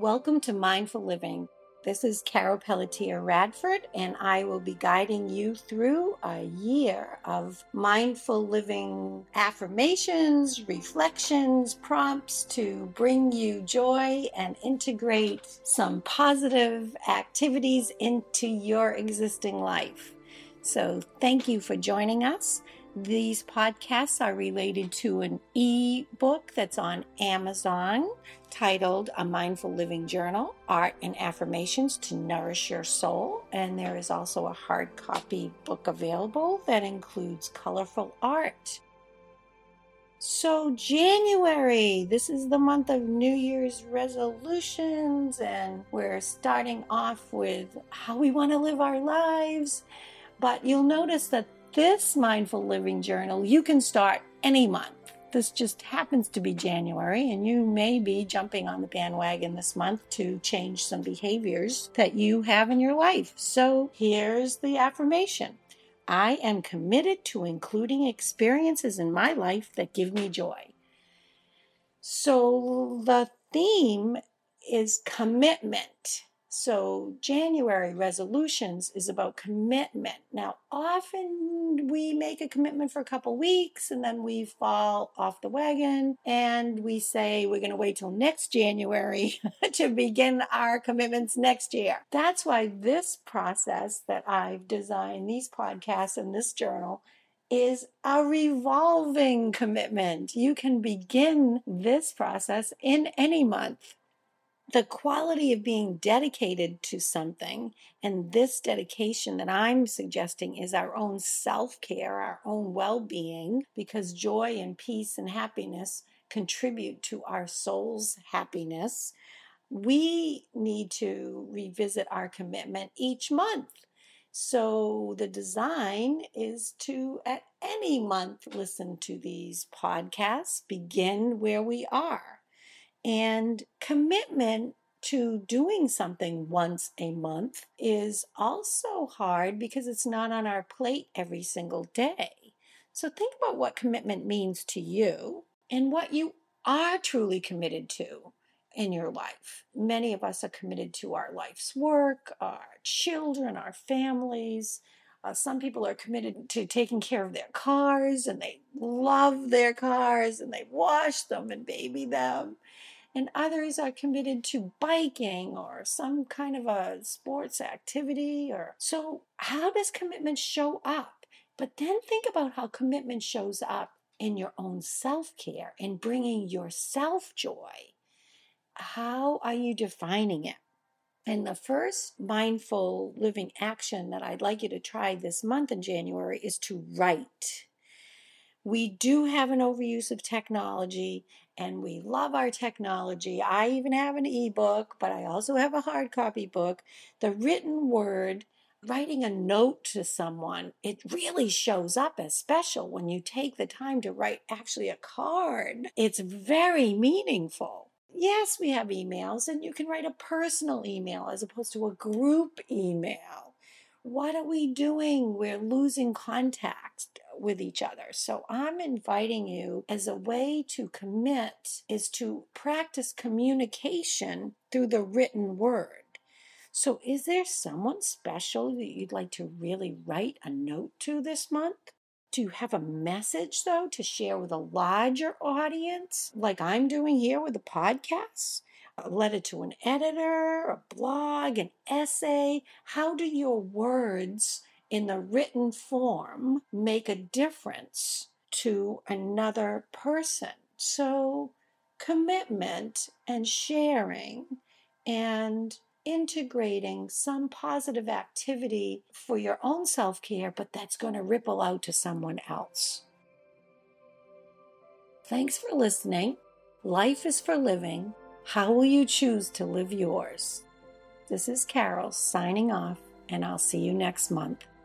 Welcome to Mindful Living. This is Carol Pelletier Radford, and I will be guiding you through a year of mindful living affirmations, reflections, prompts to bring you joy and integrate some positive activities into your existing life. So thank you for joining us. These podcasts are related to an e-book that's on Amazon titled A Mindful Living Journal: Art and Affirmations to Nourish Your Soul. And there is also a hard copy book available that includes colorful art. So January, this is the month of New Year's resolutions, and we're starting off with how we want to live our lives. But you'll notice that this Mindful Living Journal, you can start any month. This just happens to be January, and you may be jumping on the bandwagon this month to change some behaviors that you have in your life. So here's the affirmation. I am committed to including experiences in my life that give me joy. So the theme is commitment. So January resolutions is about commitment. Now, often we make a commitment for a couple weeks and then we fall off the wagon and we say we're going to wait till next January to begin our commitments next year. That's why this process that I've designed, these podcasts and this journal, is a revolving commitment. You can begin this process in any month. The quality of being dedicated to something, and this dedication that I'm suggesting is our own self-care, our own well-being, because joy and peace and happiness contribute to our soul's happiness. We need to revisit our commitment each month. So the design is to, at any month, listen to these podcasts, begin where we are. And commitment to doing something once a month is also hard because it's not on our plate every single day. So think about what commitment means to you and what you are truly committed to in your life. Many of us are committed to our life's work, our children, our families. Some people are committed to taking care of their cars, and they love their cars, and they wash them and baby them. And others are committed to biking or some kind of a sports activity. So how does commitment show up? But then think about how commitment shows up in your own self-care and bringing yourself joy. How are you defining it? And the first mindful living action that I'd like you to try this month in January is to write. We do have an overuse of technology, and we love our technology. I even have an ebook, but I also have a hard copy book. The written word, writing a note to someone, it really shows up as special when you take the time to write actually a card. It's very meaningful. Yes, we have emails, and you can write a personal email as opposed to a group email. What are we doing? We're losing contact with each other. So I'm inviting you, as a way to commit, is to practice communication through the written word. So is there someone special that you'd like to really write a note to this month? Do you have a message, though, to share with a larger audience, like I'm doing here with the podcast? A letter to an editor, a blog, an essay? How do your words in the written form make a difference to another person? So commitment and sharing and integrating some positive activity for your own self-care, but that's going to ripple out to someone else. Thanks for listening. Life is for living. How will you choose to live yours? This is Carol signing off, and I'll see you next month.